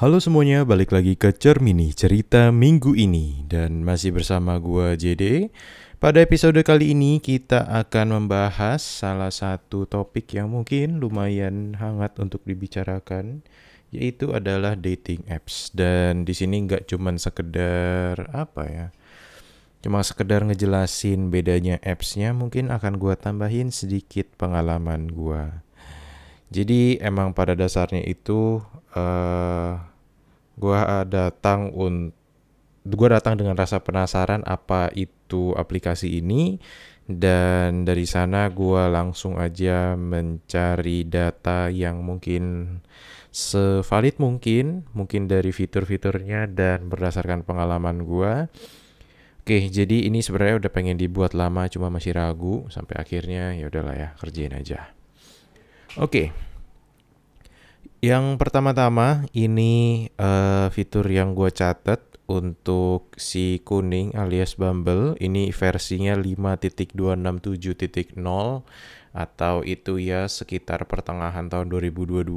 Halo semuanya, balik lagi ke Cermini, cerita minggu ini. Dan masih bersama gue, JD. Pada episode kali ini kita akan membahas salah satu topik yang mungkin lumayan hangat untuk dibicarakan, yaitu adalah dating apps. Dan di sini nggak cuman sekedar ngejelasin bedanya appsnya, mungkin akan gue tambahin sedikit pengalaman gue. Jadi emang pada dasarnya itu Gue datang dengan rasa penasaran apa itu aplikasi ini, dan dari sana gue langsung aja mencari data yang mungkin sevalid mungkin dari fitur-fiturnya dan berdasarkan pengalaman gue. Oke, jadi ini sebenarnya udah pengen dibuat lama, cuma masih ragu sampai akhirnya ya udahlah ya, kerjain aja. Oke. Yang pertama-tama ini fitur yang gue catat untuk si kuning alias Bumble. Ini versinya 5.267.0 atau itu ya sekitar pertengahan tahun 2022.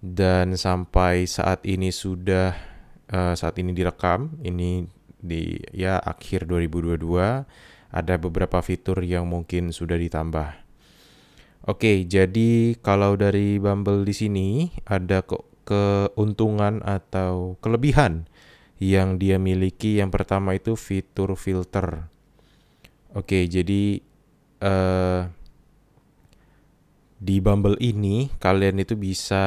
Dan sampai saat ini sudah, saat ini direkam, ini di ya akhir 2022, ada beberapa fitur yang mungkin sudah ditambah. Oke, jadi kalau dari Bumble di sini ada keuntungan atau kelebihan yang dia miliki. Yang pertama itu fitur filter. Oke, jadi di Bumble ini kalian itu bisa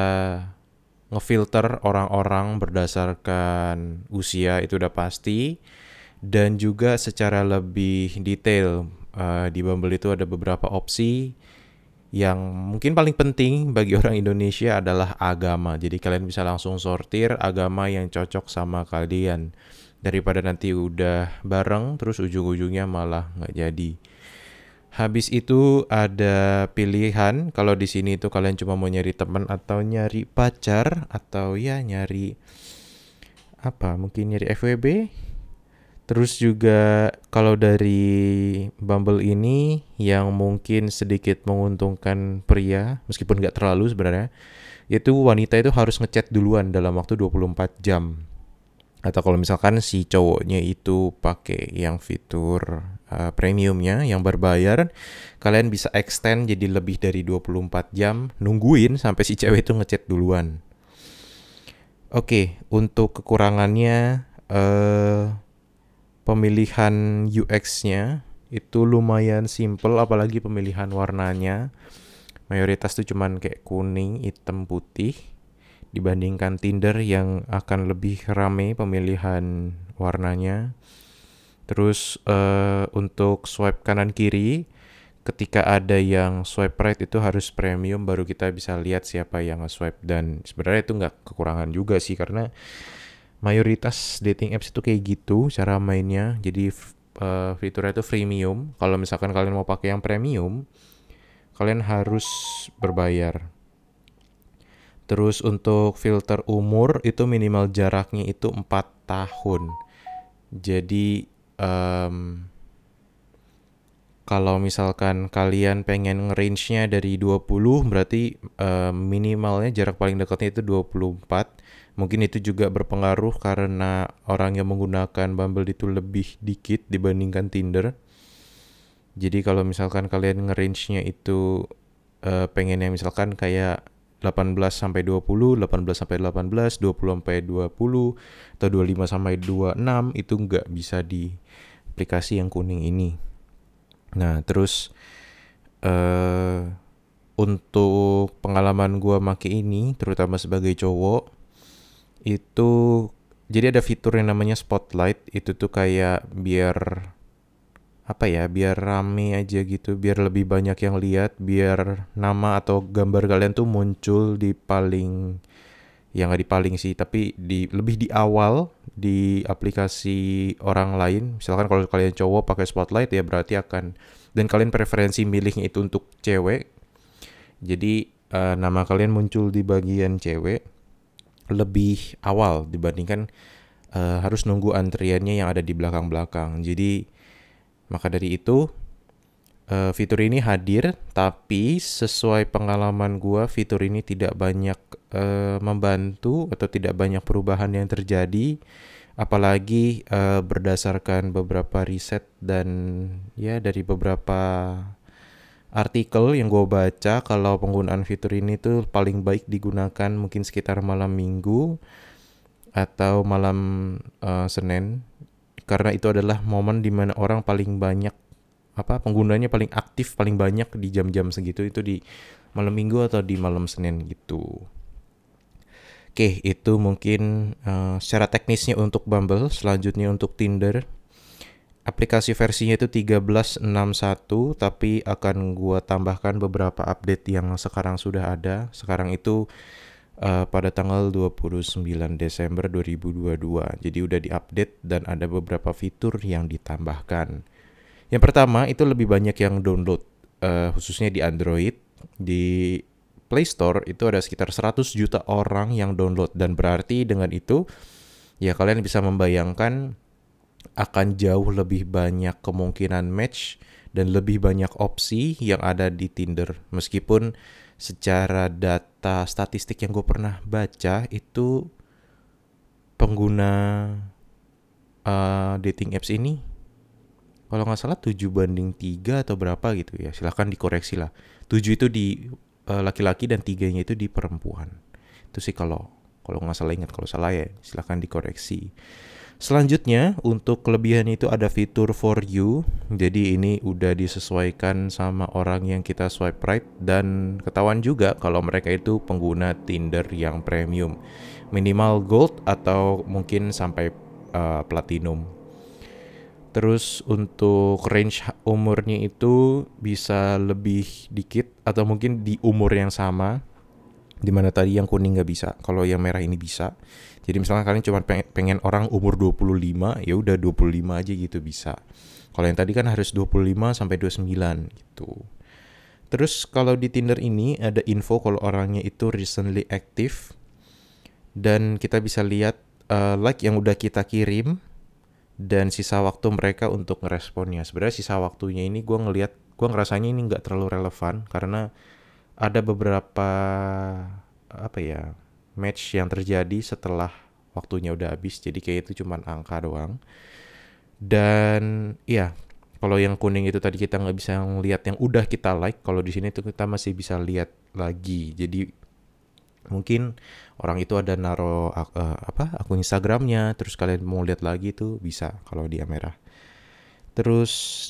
ngefilter orang-orang berdasarkan usia, itu udah pasti. Dan juga secara lebih detail, di Bumble itu ada beberapa opsi. Yang mungkin paling penting bagi orang Indonesia adalah agama. Jadi kalian bisa langsung sortir agama yang cocok sama kalian. Daripada nanti udah bareng terus ujung-ujungnya malah nggak jadi. Habis itu ada pilihan. Kalau di sini itu kalian cuma mau nyari teman atau nyari pacar atau ya nyari mungkin nyari FWB. Terus juga kalau dari Bumble ini yang mungkin sedikit menguntungkan pria, meskipun nggak terlalu sebenarnya, yaitu wanita itu harus ngechat duluan dalam waktu 24 jam. Atau kalau misalkan si cowoknya itu pakai yang fitur premiumnya, yang berbayar, kalian bisa extend jadi lebih dari 24 jam, nungguin sampai si cewek itu ngechat duluan. Oke, untuk kekurangannya, pemilihan UX-nya itu lumayan simple, apalagi pemilihan warnanya. Mayoritas tuh cuman kayak kuning, hitam, putih. Dibandingkan Tinder yang akan lebih rame pemilihan warnanya. Terus untuk swipe kanan-kiri, ketika ada yang swipe right itu harus premium, baru kita bisa lihat siapa yang nge-swipe. Dan sebenarnya itu nggak kekurangan juga sih, karena mayoritas dating apps itu kayak gitu cara mainnya. Jadi fiturnya itu freemium. Kalau misalkan kalian mau pakai yang premium, kalian harus berbayar. Terus untuk filter umur itu minimal jaraknya itu 4 tahun. Jadi kalau misalkan kalian pengen range-nya dari 20, berarti minimalnya jarak paling dekatnya itu 24. Mungkin itu juga berpengaruh karena orang yang menggunakan Bumble itu lebih dikit dibandingkan Tinder. Jadi kalau misalkan kalian nge-range-nya itu pengen yang misalkan kayak 18-20, 18-18, 20-20, atau 25-26, itu nggak bisa di aplikasi yang kuning ini. Nah, terus untuk pengalaman gua make ini, terutama sebagai cowok, itu jadi ada fitur yang namanya spotlight. Itu tuh kayak biar biar rame aja gitu, biar lebih banyak yang lihat, biar nama atau gambar kalian tuh muncul di paling, ya nggak di paling sih, tapi lebih di awal di aplikasi orang lain. Misalkan kalau kalian cowok pakai spotlight ya berarti akan, dan kalian preferensi milihnya itu untuk cewek, jadi nama kalian muncul di bagian cewek lebih awal dibandingkan harus nunggu antriannya yang ada di belakang-belakang. Jadi maka dari itu Fitur ini hadir, tapi sesuai pengalaman gue fitur ini tidak banyak membantu atau tidak banyak perubahan yang terjadi, apalagi berdasarkan beberapa riset dan ya dari beberapa artikel yang gue baca, kalau penggunaan fitur ini tuh paling baik digunakan mungkin sekitar malam Minggu atau malam Senin, karena itu adalah momen dimana orang paling banyak penggunanya paling aktif, paling banyak di jam-jam segitu, itu di malam Minggu atau di malam Senin gitu. Oke, itu mungkin secara teknisnya untuk Bumble. Selanjutnya untuk Tinder. Aplikasi versinya itu 13.61, tapi akan gua tambahkan beberapa update yang sekarang sudah ada. Sekarang itu pada tanggal 29 Desember 2022. Jadi udah di-update dan ada beberapa fitur yang ditambahkan. Yang pertama, itu lebih banyak yang download, khususnya di Android, di Play Store itu ada sekitar 100 juta orang yang download, dan berarti dengan itu ya kalian bisa membayangkan akan jauh lebih banyak kemungkinan match dan lebih banyak opsi yang ada di Tinder. Meskipun secara data statistik yang gue pernah baca itu pengguna dating apps ini kalau nggak salah 7-3 atau berapa gitu ya, silahkan dikoreksi lah. 7 itu di laki-laki dan 3-nya itu di perempuan. Itu sih kalau nggak salah ingat, kalau salah ya silahkan dikoreksi. Selanjutnya untuk kelebihan itu ada fitur for you. Jadi ini udah disesuaikan sama orang yang kita swipe right, dan ketahuan juga kalau mereka itu pengguna Tinder yang premium, minimal gold atau mungkin sampai platinum. Terus untuk range umurnya itu bisa lebih dikit atau mungkin di umur yang sama, dimana tadi yang kuning nggak bisa, kalau yang merah ini bisa. Jadi misalnya kalian cuma pengen orang umur 25, ya udah 25 aja gitu bisa. Kalau yang tadi kan harus 25 sampai 29 gitu. Terus kalau di Tinder ini ada info kalau orangnya itu recently active, dan kita bisa lihat like yang udah kita kirim dan sisa waktu mereka untuk ngeresponnya. Sebenarnya sisa waktunya ini gue ngerasanya ini nggak terlalu relevan, karena ada beberapa match yang terjadi setelah waktunya udah habis. Jadi kayak itu cuman angka doang. Dan ya kalau yang kuning itu tadi kita nggak bisa ngelihat yang udah kita like. Kalau di sini tuh kita masih bisa lihat lagi. Jadi mungkin orang itu ada naro akun Instagramnya, terus kalian mau lihat lagi tuh bisa kalau dia merah. Terus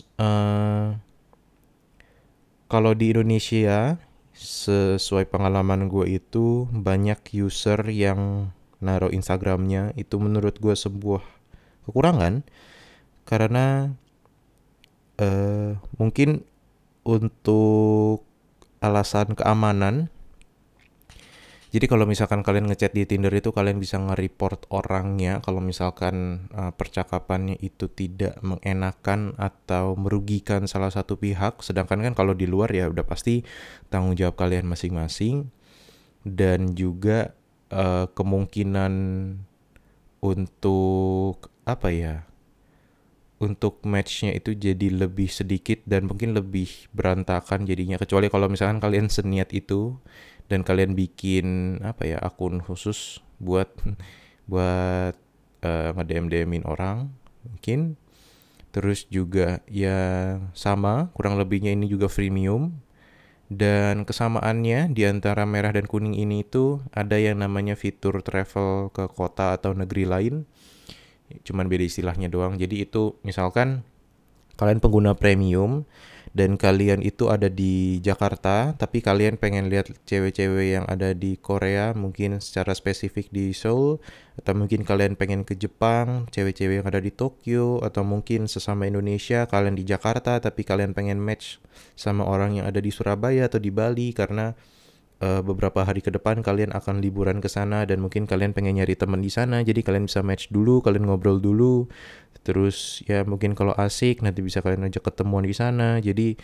kalau di Indonesia sesuai pengalaman gue itu banyak user yang naro Instagramnya. Itu menurut gue sebuah kekurangan, karena mungkin untuk alasan keamanan. Jadi kalau misalkan kalian ngechat di Tinder itu kalian bisa nge-report orangnya kalau misalkan percakapannya itu tidak mengenakan atau merugikan salah satu pihak. Sedangkan kan kalau di luar ya udah pasti tanggung jawab kalian masing-masing. Dan juga kemungkinan untuk untuk match-nya itu jadi lebih sedikit dan mungkin lebih berantakan jadinya. Kecuali kalau misalkan kalian seniat itu dan kalian bikin akun khusus buat nge-DM-in orang mungkin. Terus juga ya sama kurang lebihnya ini juga freemium, dan kesamaannya di antara merah dan kuning ini itu ada yang namanya fitur travel ke kota atau negeri lain, cuman beda istilahnya doang. Jadi itu misalkan kalian pengguna premium dan kalian itu ada di Jakarta, tapi kalian pengen lihat cewek-cewek yang ada di Korea, mungkin secara spesifik di Seoul, atau mungkin kalian pengen ke Jepang, cewek-cewek yang ada di Tokyo, atau mungkin sesama Indonesia, kalian di Jakarta, tapi kalian pengen match sama orang yang ada di Surabaya atau di Bali, karena beberapa hari ke depan kalian akan liburan ke sana, dan mungkin kalian pengen nyari teman di sana, jadi kalian bisa match dulu, kalian ngobrol dulu. Terus ya mungkin kalau asik nanti bisa kalian ajak ketemuan di sana. Jadi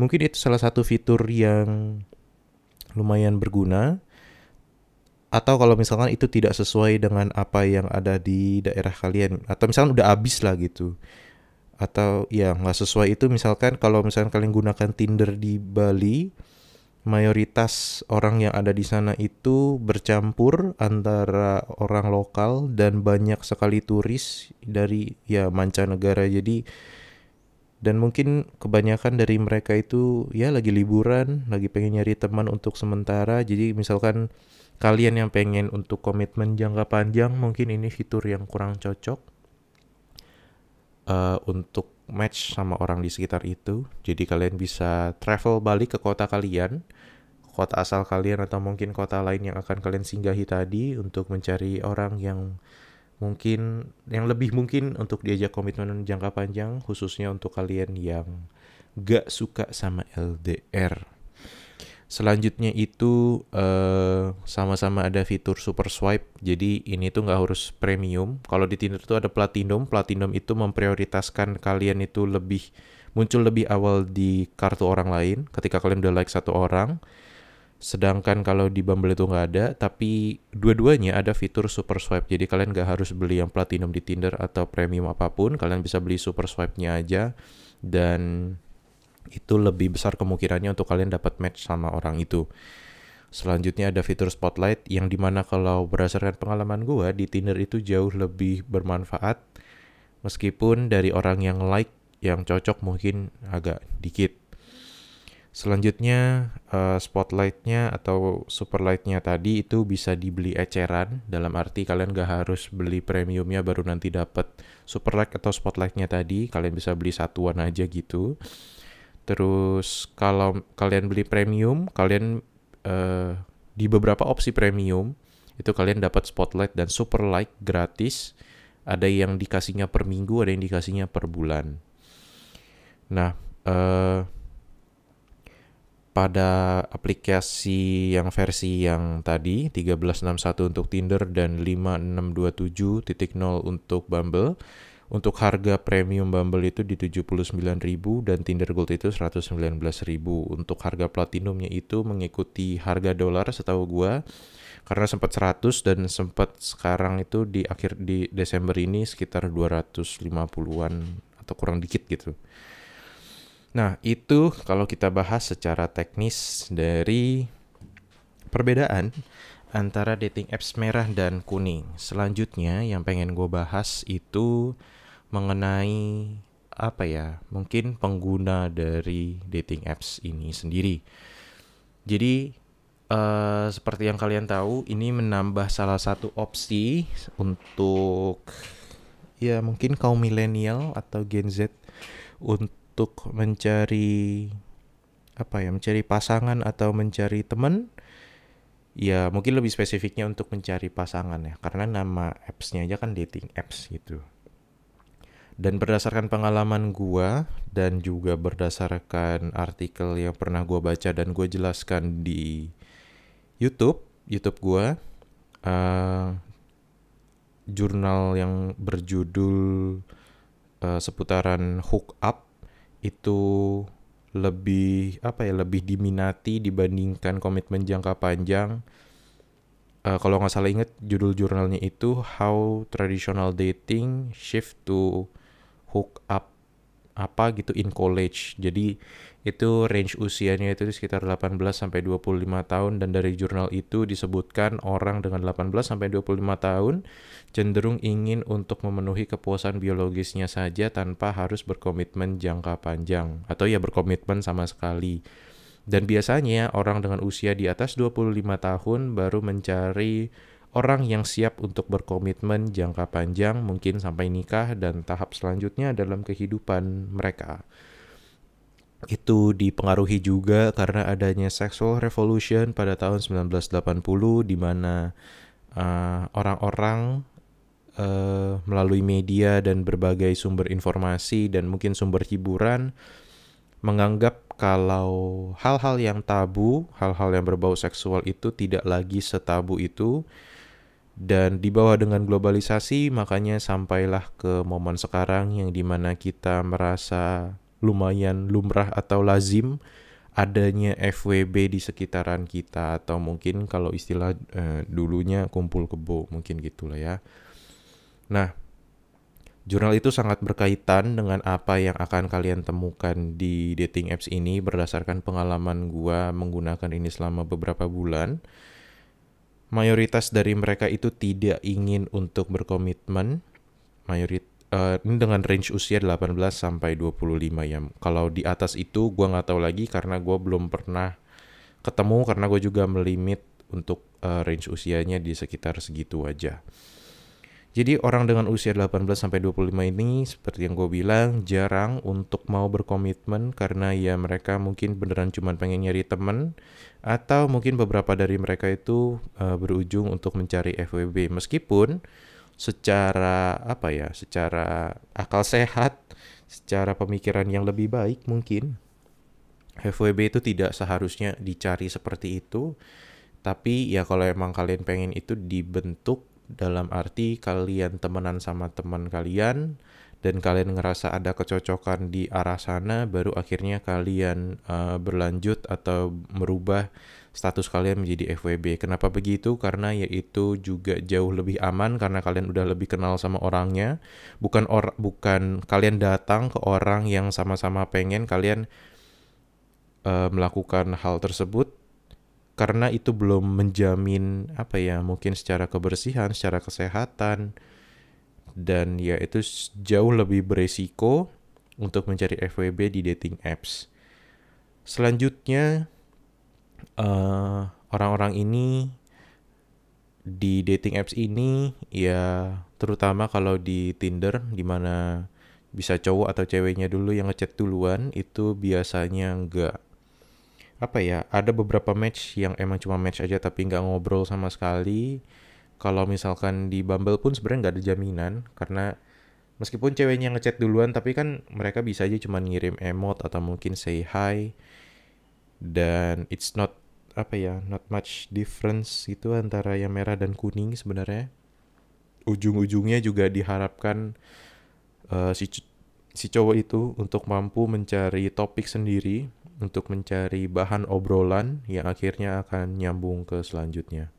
mungkin itu salah satu fitur yang lumayan berguna. Atau kalau misalkan itu tidak sesuai dengan apa yang ada di daerah kalian, atau misalkan udah habis lah gitu. atau ya nggak sesuai itu. Misalkan kalau misalkan kalian gunakan Tinder di Bali, mayoritas orang yang ada di sana itu bercampur antara orang lokal dan banyak sekali turis dari ya mancanegara. Jadi dan mungkin kebanyakan dari mereka itu ya lagi liburan, lagi pengen nyari teman untuk sementara. Jadi misalkan kalian yang pengen untuk komitmen jangka panjang, mungkin ini fitur yang kurang cocok untuk match sama orang di sekitar itu. Jadi kalian bisa travel balik ke kota kalian, kota asal kalian, atau mungkin kota lain yang akan kalian singgahi tadi untuk mencari orang yang mungkin yang lebih mungkin untuk diajak komitmen jangka panjang, khususnya untuk kalian yang gak suka sama LDR. Selanjutnya itu sama-sama ada fitur super swipe. Jadi ini tuh gak harus premium. Kalau di Tinder tuh ada platinum. Platinum itu memprioritaskan kalian itu lebih muncul lebih awal di kartu orang lain ketika kalian udah like satu orang. Sedangkan kalau di Bumble itu nggak ada, tapi dua-duanya ada fitur super swipe. Jadi kalian nggak harus beli yang platinum di Tinder atau premium apapun, kalian bisa beli super swipe-nya aja. Dan itu lebih besar kemungkinannya untuk kalian dapat match sama orang itu. Selanjutnya ada fitur spotlight, yang dimana kalau berdasarkan pengalaman gue, di Tinder itu jauh lebih bermanfaat. Meskipun dari orang yang like, yang cocok mungkin agak dikit. Selanjutnya spotlight-nya atau superlight-nya tadi itu bisa dibeli eceran, dalam arti kalian gak harus beli premiumnya baru nanti dapat superlight atau spotlight-nya tadi, kalian bisa beli satuan aja gitu. Terus kalau kalian beli premium, kalian di beberapa opsi premium itu kalian dapat spotlight dan superlight gratis, ada yang dikasihnya per minggu, ada yang dikasihnya per bulan. Nah, pada aplikasi yang versi yang tadi 1361 untuk Tinder dan 5627.0 untuk Bumble, untuk harga premium Bumble itu di 79.000 dan Tinder Gold itu 119.000. Untuk harga platinumnya itu mengikuti harga dolar setahu gua, karena sempat 100 dan sempat sekarang itu di akhir di Desember ini sekitar 250-an atau kurang dikit gitu. Nah, itu kalau kita bahas secara teknis dari perbedaan antara dating apps merah dan kuning. Selanjutnya yang pengen gue bahas itu mengenai mungkin pengguna dari dating apps ini sendiri. Jadi seperti yang kalian tahu, ini menambah salah satu opsi untuk ya mungkin kaum milenial atau Gen Z untuk mencari mencari pasangan atau mencari teman. Ya mungkin lebih spesifiknya untuk mencari pasangan ya, karena nama apps-nya aja kan dating apps gitu. Dan berdasarkan pengalaman gua dan juga berdasarkan artikel yang pernah gua baca dan gua jelaskan di YouTube gua, jurnal yang berjudul seputaran hookup itu lebih diminati dibandingkan komitmen jangka panjang. Kalau nggak salah ingat judul jurnalnya itu How Traditional Dating Shift to Hookup in College. Jadi itu range usianya itu sekitar 18 sampai 25 tahun dan dari jurnal itu disebutkan orang dengan 18 sampai 25 tahun cenderung ingin untuk memenuhi kepuasan biologisnya saja tanpa harus berkomitmen jangka panjang atau ya berkomitmen sama sekali. Dan biasanya orang dengan usia di atas 25 tahun baru mencari orang yang siap untuk berkomitmen jangka panjang, mungkin sampai nikah dan tahap selanjutnya dalam kehidupan mereka. Itu dipengaruhi juga karena adanya sexual revolution pada tahun 1980 di mana orang-orang melalui media dan berbagai sumber informasi dan mungkin sumber hiburan menganggap kalau hal-hal yang tabu, hal-hal yang berbau seksual itu tidak lagi setabu itu. Dan dibawa dengan globalisasi, makanya sampailah ke momen sekarang yang dimana kita merasa lumayan lumrah atau lazim adanya FWB di sekitaran kita, atau mungkin kalau istilah dulunya kumpul kebo, mungkin gitulah ya. Nah, Jurnal itu sangat berkaitan dengan apa yang akan kalian temukan di dating apps ini berdasarkan pengalaman gua menggunakan ini selama beberapa bulan. Mayoritas dari mereka itu tidak ingin untuk berkomitmen. Ini dengan range usia 18 sampai 25 ya. Kalau di atas itu gua nggak tahu lagi karena gua belum pernah ketemu karena gua juga melimit untuk range usianya di sekitar segitu aja. Jadi orang dengan usia 18-25 ini seperti yang gue bilang jarang untuk mau berkomitmen karena ya mereka mungkin beneran cuma pengen nyari temen atau mungkin beberapa dari mereka itu berujung untuk mencari FWB. Meskipun secara akal sehat, secara pemikiran yang lebih baik mungkin FWB itu tidak seharusnya dicari seperti itu. Tapi ya kalau emang kalian pengen itu dibentuk dalam arti kalian temenan sama teman kalian dan kalian ngerasa ada kecocokan di arah sana, baru akhirnya kalian berlanjut atau merubah status kalian menjadi FWB. Kenapa begitu? Karena yaitu juga jauh lebih aman karena kalian udah lebih kenal sama orangnya. Bukan kalian datang ke orang yang sama-sama pengen kalian melakukan hal tersebut. Karena itu belum menjamin mungkin secara kebersihan, secara kesehatan, dan ya itu jauh lebih beresiko untuk mencari FWB di dating apps. Selanjutnya, orang-orang ini di dating apps ini ya terutama kalau di Tinder di mana bisa cowok atau ceweknya dulu yang ngechat duluan itu biasanya enggak. Ada beberapa match yang emang cuma match aja tapi nggak ngobrol sama sekali. Kalau misalkan di Bumble pun sebenarnya nggak ada jaminan. Karena meskipun ceweknya ngechat duluan tapi kan mereka bisa aja cuma ngirim emot atau mungkin say hi. Dan it's not, not much difference itu antara yang merah dan kuning sebenarnya. Ujung-ujungnya juga diharapkan si cowok itu untuk mampu mencari topik sendiri, untuk mencari bahan obrolan yang akhirnya akan nyambung ke selanjutnya.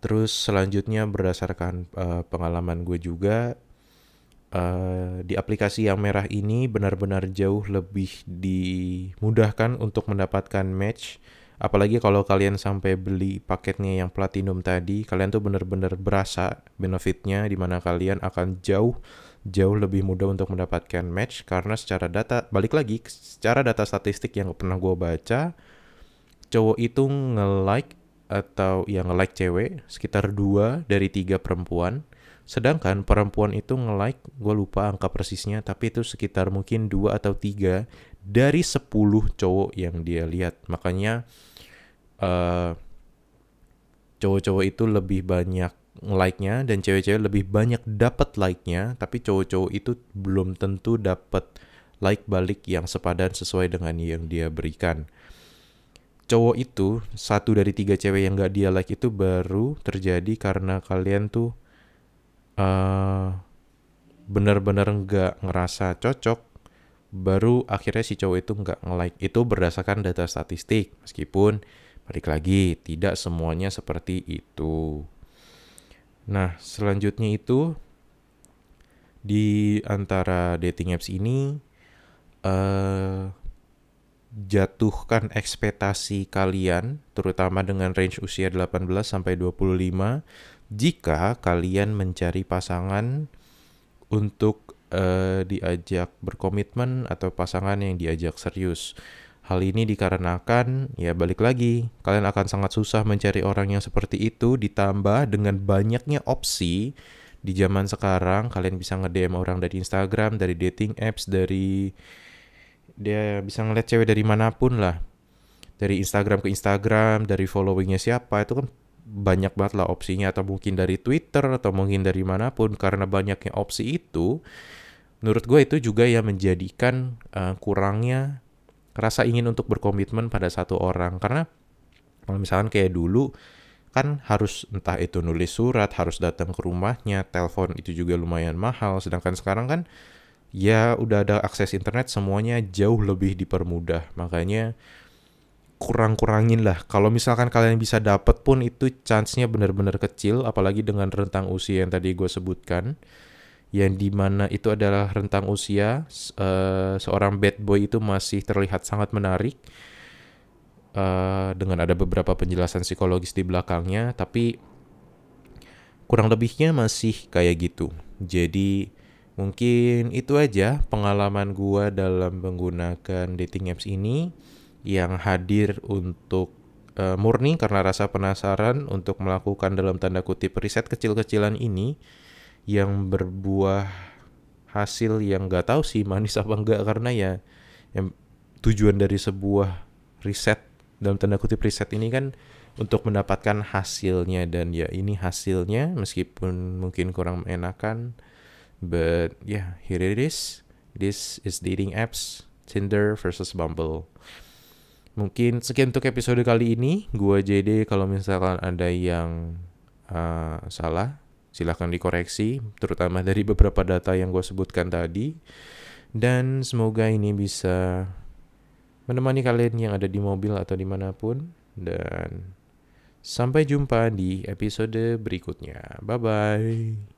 Terus selanjutnya berdasarkan pengalaman gue juga, di aplikasi yang merah ini benar-benar jauh lebih dimudahkan untuk mendapatkan match. Apalagi kalau kalian sampai beli paketnya yang platinum tadi, kalian tuh benar-benar berasa benefitnya di mana kalian akan jauh lebih mudah untuk mendapatkan match karena secara data statistik yang pernah gue baca, cowok itu nge-like cewek sekitar 2 dari 3 perempuan, sedangkan perempuan itu nge-like, gue lupa angka persisnya, tapi itu sekitar mungkin 2 atau 3 dari 10 cowok yang dia lihat. Makanya cowok-cowok itu lebih banyak like-nya dan cewek-cewek lebih banyak dapat like-nya, tapi cowok-cowok itu belum tentu dapat like balik yang sepadan sesuai dengan yang dia berikan. Cowok itu 1 dari 3 cewek yang gak dia like itu baru terjadi karena kalian tuh benar-benar gak ngerasa cocok, baru akhirnya si cowok itu gak nge-like. Itu berdasarkan data statistik, meskipun balik lagi tidak semuanya seperti itu. Nah, selanjutnya itu di antara dating apps ini jatuhkan ekspektasi kalian terutama dengan range usia 18 sampai 25 jika kalian mencari pasangan untuk diajak berkomitmen atau pasangan yang diajak serius. Hal ini dikarenakan, ya balik lagi, kalian akan sangat susah mencari orang yang seperti itu, ditambah dengan banyaknya opsi di zaman sekarang. Kalian bisa nge-DM orang dari Instagram, dari dating apps, dia bisa ngeliat cewek dari manapun lah. Dari Instagram ke Instagram, dari followingnya siapa, itu kan banyak banget lah opsinya. Atau mungkin dari Twitter, atau mungkin dari manapun, karena banyaknya opsi itu, menurut gue itu juga yang menjadikan kurangnya rasa ingin untuk berkomitmen pada satu orang. Karena kalau misalkan kayak dulu kan harus entah itu nulis surat, harus datang ke rumahnya, telepon itu juga lumayan mahal. Sedangkan sekarang kan ya udah ada akses internet, semuanya jauh lebih dipermudah. Makanya kurang-kurangin lah. Kalau misalkan kalian bisa dapet pun itu chance-nya benar-benar kecil, apalagi dengan rentang usia yang tadi gue sebutkan. yang dimana itu adalah rentang usia seorang bad boy itu masih terlihat sangat menarik dengan ada beberapa penjelasan psikologis di belakangnya, tapi kurang lebihnya masih kayak gitu. Jadi mungkin itu aja pengalaman gua dalam menggunakan dating apps ini yang hadir untuk murni karena rasa penasaran untuk melakukan dalam tanda kutip riset kecil-kecilan ini yang berbuah hasil yang gak tahu sih manis apa enggak, karena ya tujuan dari sebuah riset dalam tanda kutip riset ini kan untuk mendapatkan hasilnya, dan ya ini hasilnya meskipun mungkin kurang menyenangkan, but yeah, here it is. This is dating apps, Tinder versus Bumble. Mungkin sekian untuk episode kali ini. Gua JD, kalau misalkan ada yang salah silahkan dikoreksi, terutama dari beberapa data yang gue sebutkan tadi. Dan semoga ini bisa menemani kalian yang ada di mobil atau dimanapun. Dan sampai jumpa di episode berikutnya. Bye-bye.